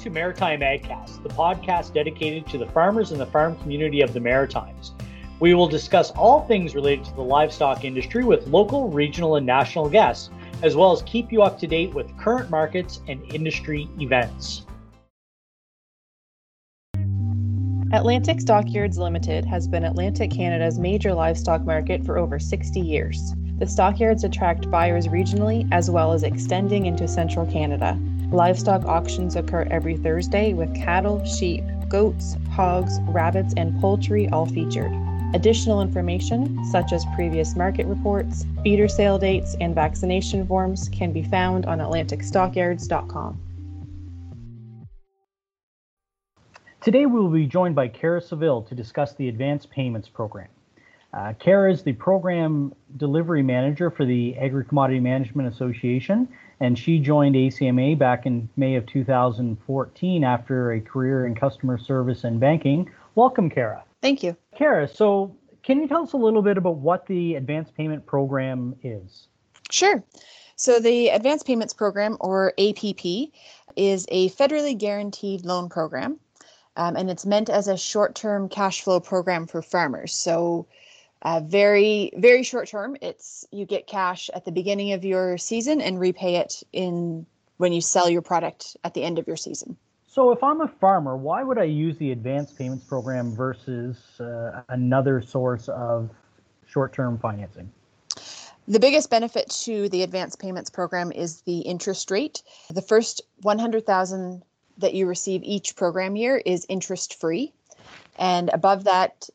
to Maritime AgCast, the podcast dedicated to the farmers and the farm community of the Maritimes. We will discuss all things related to the livestock industry with local, regional, and national guests, as well as keep you up to date with current markets and industry events. Atlantic Stock Yards Limited has been Atlantic Canada's major livestock market for over 60 years. The stockyards attract buyers regionally as well as extending into central Canada. Livestock auctions occur every Thursday with cattle, sheep, goats, hogs, rabbits, and poultry all featured. Additional information, such as previous market reports, feeder sale dates, and vaccination forms can be found on AtlanticStockyards.com. Today we will be joined by Kara Saville to discuss the Advanced Payments Program. Kara is the Program Delivery Manager for the Agri Commodity Management Association, and she joined ACMA back in May of 2014 after a career in customer service and banking. Welcome, Kara. Thank you. Kara, so can you tell us a little bit about what the Advanced Payment Program is? Sure. So the Advanced Payments Program, or APP, is a federally guaranteed loan program, and it's meant as a short-term cash flow program for farmers. So very, very short term. It's you get cash at the beginning of your season and repay it in when you sell your product at the end of your season. So if I'm a farmer, why would I use the Advanced Payments Program versus another source of short-term financing? The biggest benefit to the Advanced Payments Program is the interest rate. The first $100,000 that you receive each program year is interest-free, and above that,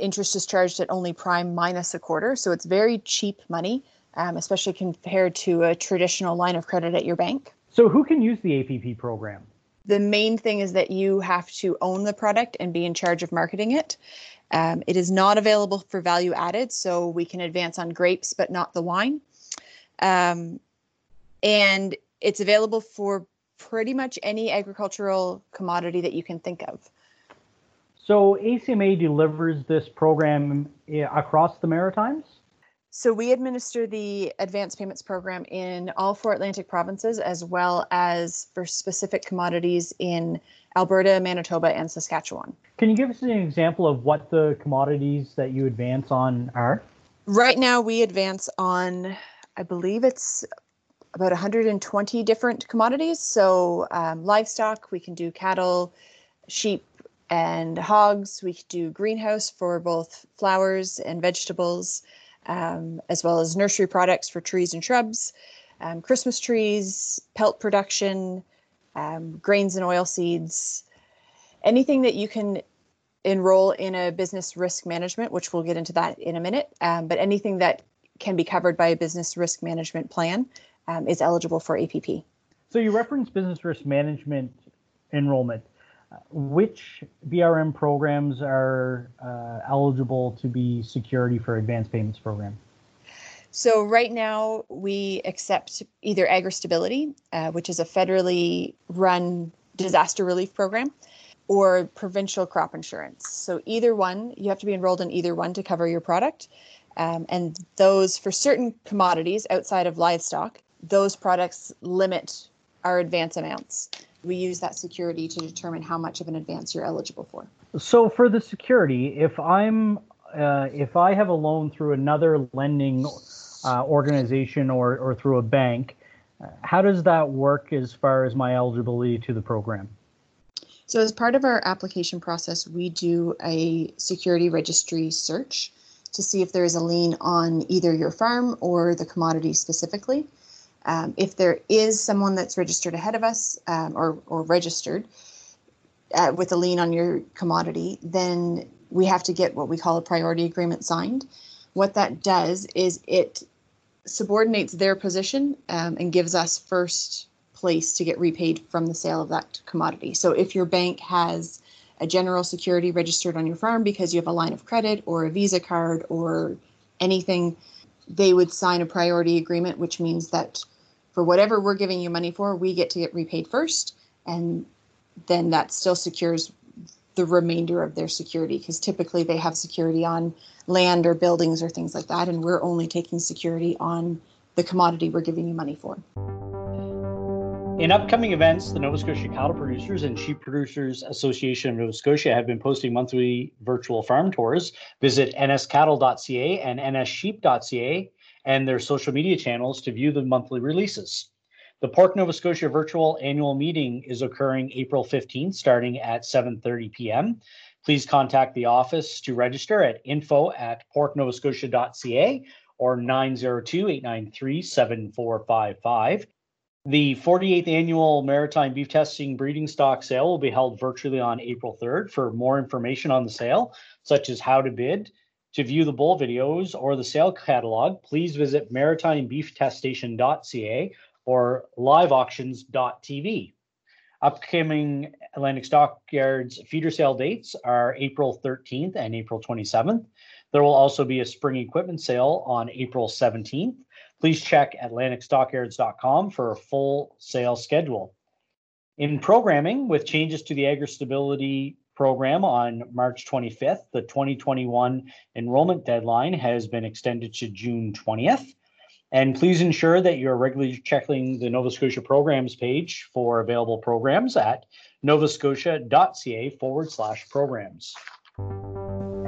interest is charged at only prime minus a quarter, so it's very cheap money, especially compared to a traditional line of credit at your bank. So who can use the APP program? The main thing is that you have to own the product and be in charge of marketing it. It is not available for value added, so we can advance on grapes, but not the wine. And it's available for pretty much any agricultural commodity that you can think of. So ACMA delivers this program across the Maritimes? So we administer the Advanced Payments Program in all four Atlantic provinces, as well as for specific commodities in Alberta, Manitoba, and Saskatchewan. Can you give us an example of what the commodities that you advance on are? Right now we advance on, I believe it's about 120 different commodities. So livestock, we can do cattle, sheep, and hogs. We could do greenhouse for both flowers and vegetables, as well as nursery products for trees and shrubs, Christmas trees, pelt production, grains and oil seeds, anything that you can enroll in a business risk management, which we'll get into that in a minute, but anything that can be covered by a business risk management plan is eligible for APP. So you referenced business risk management enrollment. Which BRM programs are eligible to be security for Advanced Payments Program? So right now we accept either AgriStability, which is a federally run disaster relief program, or provincial crop insurance. So either one, you have to be enrolled in either one to cover your product. And those for certain commodities outside of livestock, those products limit our advance amounts. We use that security to determine how much of an advance you're eligible for. So for the security, if I have a loan through another lending organization or through a bank, how does that work as far as my eligibility to the program? So as part of our application process, we do a security registry search to see if there is a lien on either your farm or the commodity specifically. If there is someone that's registered ahead of us or registered with a lien on your commodity, then we have to get what we call a priority agreement signed. What that does is it subordinates their position and gives us first place to get repaid from the sale of that commodity. So if your bank has a general security registered on your farm because you have a line of credit or a Visa card or anything, they would sign a priority agreement, which means that for whatever we're giving you money for, we get to get repaid first, and then that still secures the remainder of their security, because typically they have security on land or buildings or things like that, and we're only taking security on the commodity we're giving you money for. In upcoming events, the Nova Scotia Cattle Producers and Sheep Producers Association of Nova Scotia have been posting monthly virtual farm tours. Visit nscattle.ca and nsheep.ca and their social media channels to view the monthly releases. The Pork Nova Scotia virtual annual meeting is occurring April 15th, starting at 7:30 p.m. Please contact the office to register at info@porknovascotia.ca or 902-893-7455. The 48th Annual Maritime Beef Testing Breeding Stock Sale will be held virtually on April 3rd. For more information on the sale, such as how to bid, to view the bull videos, or the sale catalog, please visit maritimebeefteststation.ca or liveauctions.tv. Upcoming Atlantic Stock Yards feeder sale dates are April 13th and April 27th. There will also be a spring equipment sale on April 17th. Please check AtlanticStockyards.com for a full sale schedule. In programming, with changes to the AgriStability program on March 25th, the 2021 enrollment deadline has been extended to June 20th. And please ensure that you're regularly checking the Nova Scotia programs page for available programs at novascotia.ca/programs.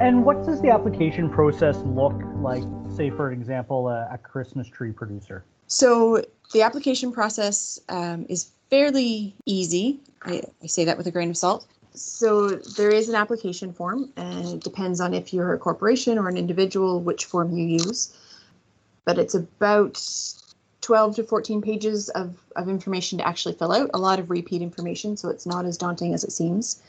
And what does the application process look like, say, for example, a Christmas tree producer? So the application process is fairly easy. I say that with a grain of salt. So there is an application form, and it depends on if you're a corporation or an individual, which form you use. But it's about 12 to 14 pages of information to actually fill out, a lot of repeat information, so it's not as daunting as it seems.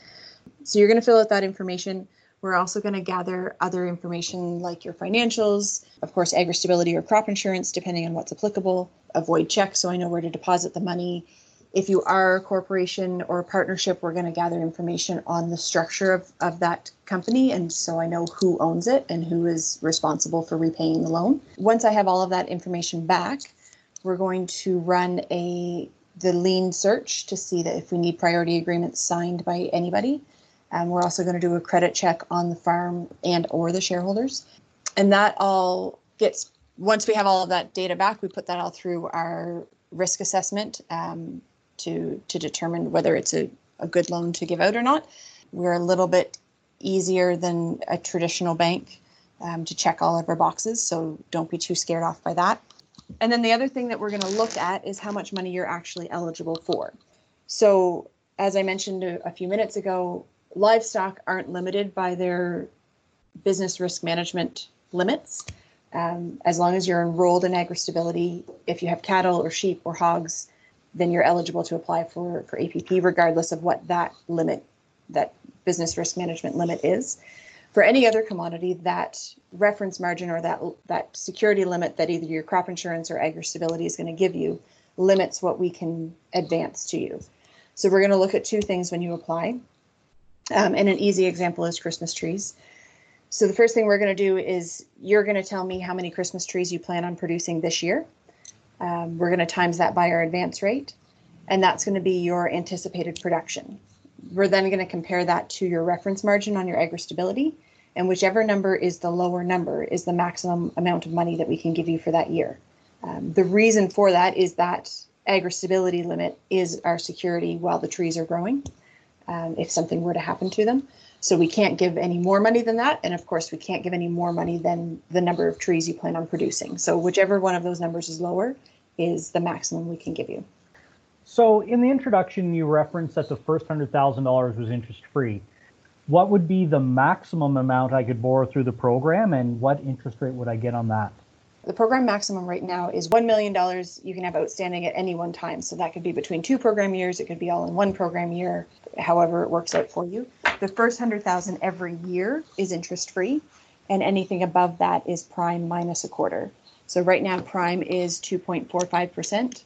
So you're going to fill out that information. We're also going to gather other information like your financials, of course, AgriStability or crop insurance, depending on what's applicable, avoid checks, so I know where to deposit the money. If you are a corporation or a partnership, we're going to gather information on the structure of that company, and so I know who owns it and who is responsible for repaying the loan. Once I have all of that information back, we're going to run the lien search to see that if we need priority agreements signed by anybody. We're also going to do a credit check on the farm and or the shareholders. And that all gets, once we have all of that data back, we put that all through our risk assessment to determine whether it's a good loan to give out or not. We're a little bit easier than a traditional bank to check all of our boxes, so don't be too scared off by that. And then the other thing that we're going to look at is how much money you're actually eligible for. So as I mentioned a few minutes ago, livestock aren't limited by their business risk management limits. As long as you're enrolled in AgriStability, if you have cattle or sheep or hogs, then you're eligible to apply for APP, regardless of what that limit, that business risk management limit is. For any other commodity, that reference margin or that security limit that either your crop insurance or AgriStability is going to give you limits what we can advance to you. So we're going to look at two things when you apply. And an easy example is Christmas trees. So the first thing we're going to do is you're going to tell me how many Christmas trees you plan on producing this year. We're going to times that by our advance rate, and that's going to be your anticipated production. We're then going to compare that to your reference margin on your AgriStability, and whichever number is the lower number is the maximum amount of money that we can give you for that year. The reason for that is that AgriStability limit is our security while the trees are growing. If something were to happen to them. So we can't give any more money than that. And of course, we can't give any more money than the number of trees you plan on producing. So whichever one of those numbers is lower is the maximum we can give you. So in the introduction, you referenced that the first $100,000 was interest-free. What would be the maximum amount I could borrow through the program, and what interest rate would I get on that? The program maximum right now is $1 million you can have outstanding at any one time. So that could be between two program years. It could be all in one program year, however it works out for you. The first $100,000 every year is interest-free, and anything above that is prime minus a quarter. So right now prime is 2.45%.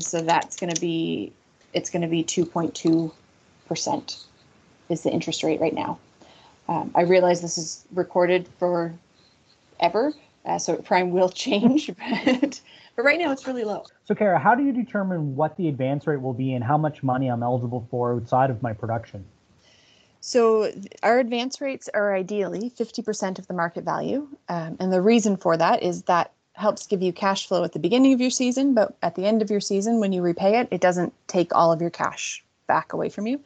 So that's going to be, it's going to be 2.2% is the interest rate right now. I realize this is recorded forever. So prime will change, but right now it's really low. So Kara, how do you determine what the advance rate will be and how much money I'm eligible for outside of my production? So our advance rates are ideally 50% of the market value. And the reason for that is that helps give you cash flow at the beginning of your season, but at the end of your season, when you repay it, it doesn't take all of your cash back away from you.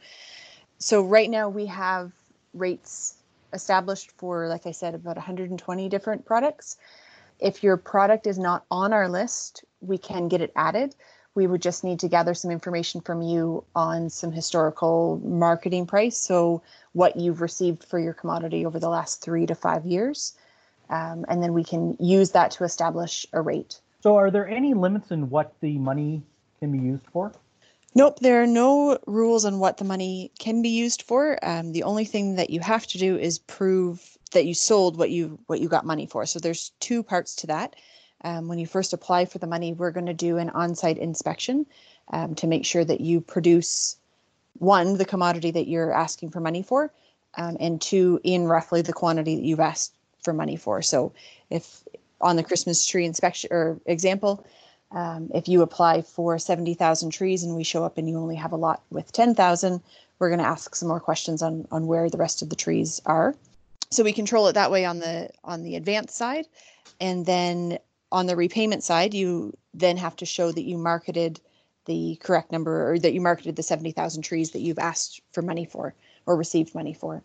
So right now we have rates established for, like I said, about 120 different products. If your product is not on our list, we can get it added. We would just need to gather some information from you on some historical marketing price, so what you've received for your commodity over the last 3 to 5 years, and then we can use that to establish a rate. So are there any limits in what the money can be used for? Nope, there are no rules on what the money can be used for. The only thing that you have to do is prove that you sold what you got money for. So there's two parts to that. When you first apply for the money, we're going to do an on-site inspection to make sure that you produce, one, the commodity that you're asking for money for, and two, in roughly the quantity that you've asked for money for. So if on the Christmas tree inspection or example, if you apply for 70,000 trees and we show up and you only have a lot with 10,000, we're going to ask some more questions on where the rest of the trees are. So we control it that way on the advance side. And then on the repayment side, you then have to show that you marketed the correct number, or that you marketed the 70,000 trees that you've asked for money for or received money for.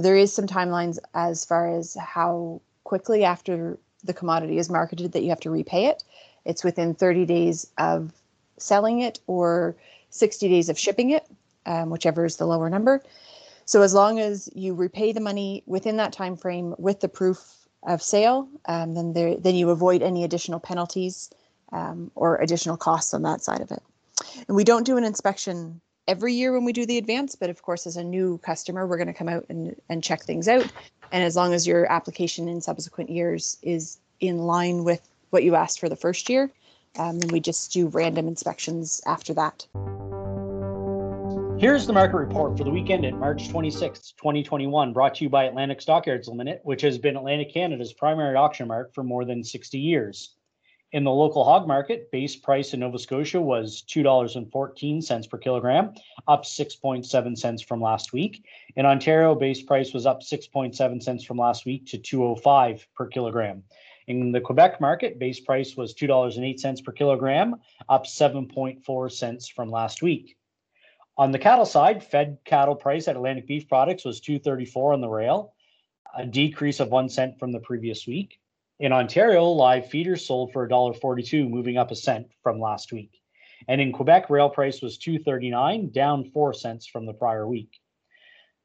There is some timelines as far as how quickly after the commodity is marketed that you have to repay it. It's within 30 days of selling it or 60 days of shipping it, whichever is the lower number. So as long as you repay the money within that time frame with the proof of sale, then you avoid any additional penalties or additional costs on that side of it. And we don't do an inspection every year when we do the advance, but of course, as a new customer, we're going to come out and check things out. And as long as your application in subsequent years is in line with what you asked for the first year, then we just do random inspections after that. Here's the market report for the weekend at March 26, 2021, brought to you by Atlantic Stock Yards Limited, which has been Atlantic Canada's primary auction mart for more than 60 years. In the local hog market, base price in Nova Scotia was $2.14 per kilogram, up 6.7 cents from last week. In Ontario, base price was up 6.7 cents from last week to $2.05 per kilogram. In the Quebec market, base price was $2.08 per kilogram, up 7.4 cents from last week. On the cattle side, fed cattle price at Atlantic Beef Products was $2.34 on the rail, a decrease of 1 cent from the previous week. In Ontario, live feeders sold for $1.42, moving up a cent from last week. And in Quebec, rail price was $2.39, down 4 cents from the prior week.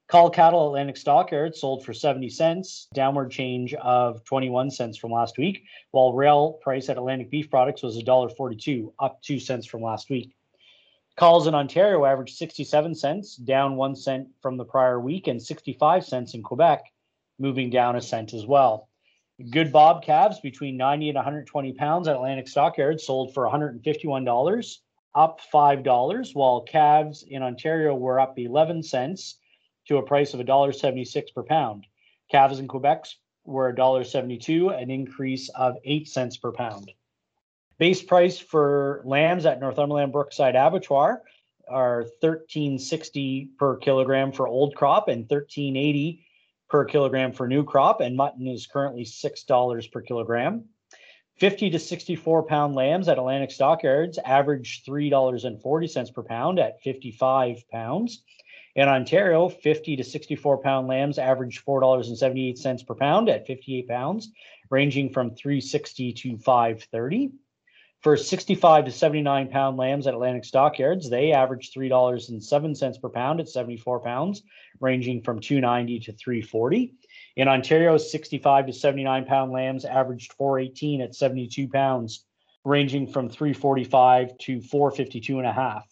Cull cattle Atlantic Stock Yards sold for 70 cents, downward change of 21 cents from last week, while rail price at Atlantic Beef Products was $1.42, up 2 cents from last week. Culls in Ontario averaged 67 cents, down 1 cent from the prior week, and 65 cents in Quebec, moving down a cent as well. Good Bob calves between 90 and 120 pounds at Atlantic Stock Yards sold for $151, up $5, while calves in Ontario were up 11 cents to a price of $1.76 per pound. Calves in Quebec were $1.72, an increase of 8 cents per pound. Base price for lambs at Northumberland Brookside Abattoir are $13.60 per kilogram for old crop and $13.80 per kilogram for new crop, and mutton is currently $6 per kilogram. 50 to 64-pound lambs at Atlantic Stock Yards average $3.40 per pound at 55 pounds. In Ontario, 50 to 64-pound lambs average $4.78 per pound at 58 pounds, ranging from $3.60 to $5.30. For 65 to 79-pound lambs at Atlantic Stock Yards, they average $3.07 per pound at 74 pounds, ranging from $2.90 to $3.40. In Ontario, 65 to 79-pound lambs averaged $4.18 at 72 pounds, ranging from $3.45 to $4.52.5.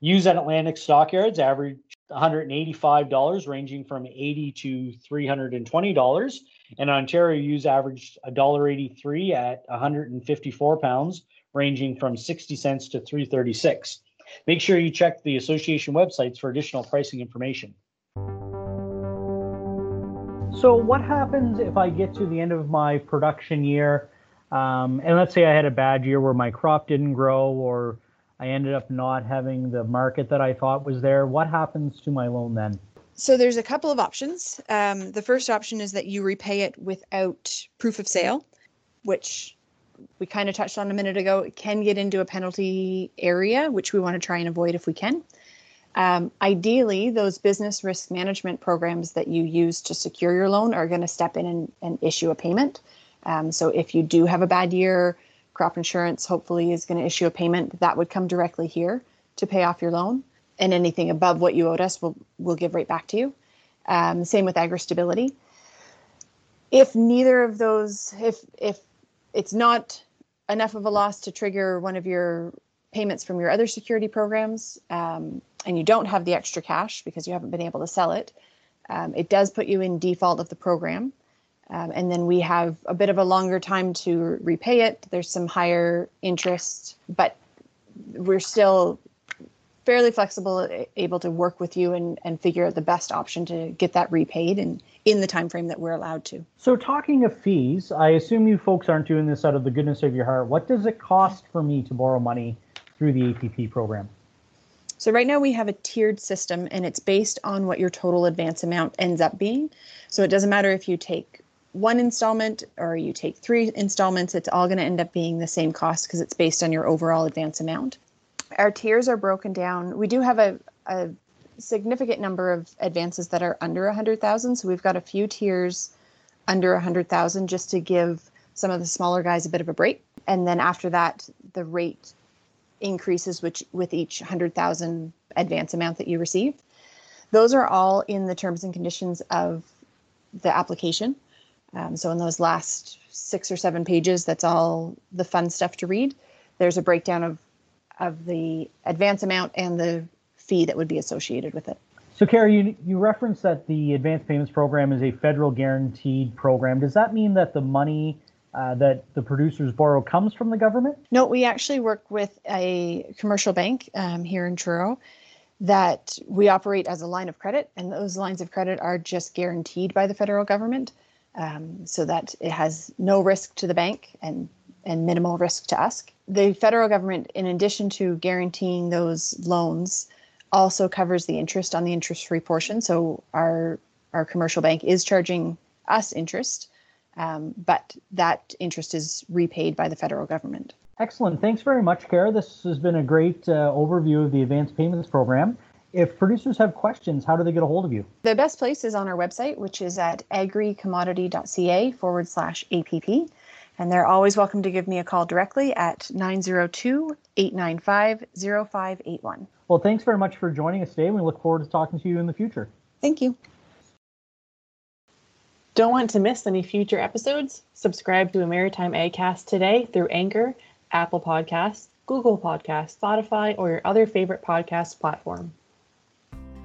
Ewes at Atlantic Stock Yards averaged $185, ranging from $80 to $320. And Ontario ewes averaged $1.83 at 154 pounds, ranging from 60 cents to $3.36. Make sure you check the association websites for additional pricing information. So what happens if I get to the end of my production year, and let's say I had a bad year where my crop didn't grow, or I ended up not having the market that I thought was there? What happens to my loan then? So there's a couple of options. The first option is that you repay it without proof of sale, which we kind of touched on a minute ago, it can get into a penalty area, which we want to try and avoid if we can. Ideally, those business risk management programs that you use to secure your loan are going to step in and issue a payment. So if you do have a bad year, crop insurance hopefully is going to issue a payment that would come directly here to pay off your loan. And anything above what you owed us will give right back to you. Same with AgriStability. If neither of those, if it's not enough of a loss to trigger one of your payments from your other security programs, and you don't have the extra cash because you haven't been able to sell it, it does put you in default of the program. And then we have a bit of a longer time to repay it. There's some higher interest, but we're still fairly flexible, able to work with you and figure out the best option to get that repaid and in the time frame that we're allowed to. So talking of fees, I assume you folks aren't doing this out of the goodness of your heart. What does it cost for me to borrow money through the APP program? So right now we have a tiered system, and it's based on what your total advance amount ends up being. So it doesn't matter if you take one installment or you take three installments, it's all going to end up being the same cost because it's based on your overall advance amount. Our tiers are broken down. We do have a significant number of advances that are under 100,000. So we've got a few tiers under 100,000 just to give some of the smaller guys a bit of a break. And then after that, the rate increases with each 100,000 advance amount that you receive. Those are all in the terms and conditions of the application. So in those last 6 or 7 pages, that's all the fun stuff to read. There's a breakdown of the advance amount and the fee that would be associated with it. So, Kara, you referenced that the Advanced Payments Program is a federal guaranteed program. Does that mean that the money that the producers borrow comes from the government? No, we actually work with a commercial bank here in Truro that we operate as a line of credit, and those lines of credit are just guaranteed by the federal government, so that it has no risk to the bank and minimal risk to us. The federal government, in addition to guaranteeing those loans, also covers the interest on the interest-free portion. So our commercial bank is charging us interest, but that interest is repaid by the federal government. Excellent. Thanks very much, Kara. This has been a great overview of the Advanced Payments Program. If producers have questions, how do they get a hold of you? The best place is on our website, which is at agricommodity.ca/APP. And they're always welcome to give me a call directly at 902-895-0581. Well, thanks very much for joining us today. We look forward to talking to you in the future. Thank you. Don't want to miss any future episodes? Subscribe to a Maritime AgCast today through Anchor, Apple Podcasts, Google Podcasts, Spotify, or your other favorite podcast platform.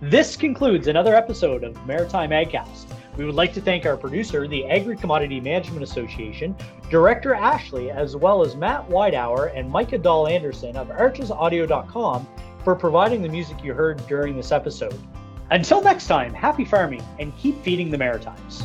This concludes another episode of Maritime AgCast. We would like to thank our producer, the Agri Commodity Management Association, Director Ashley, as well as Matt Weidower and Micah Dahl Anderson of ArchesAudio.com for providing the music you heard during this episode. Until next time, happy farming and keep feeding the Maritimes.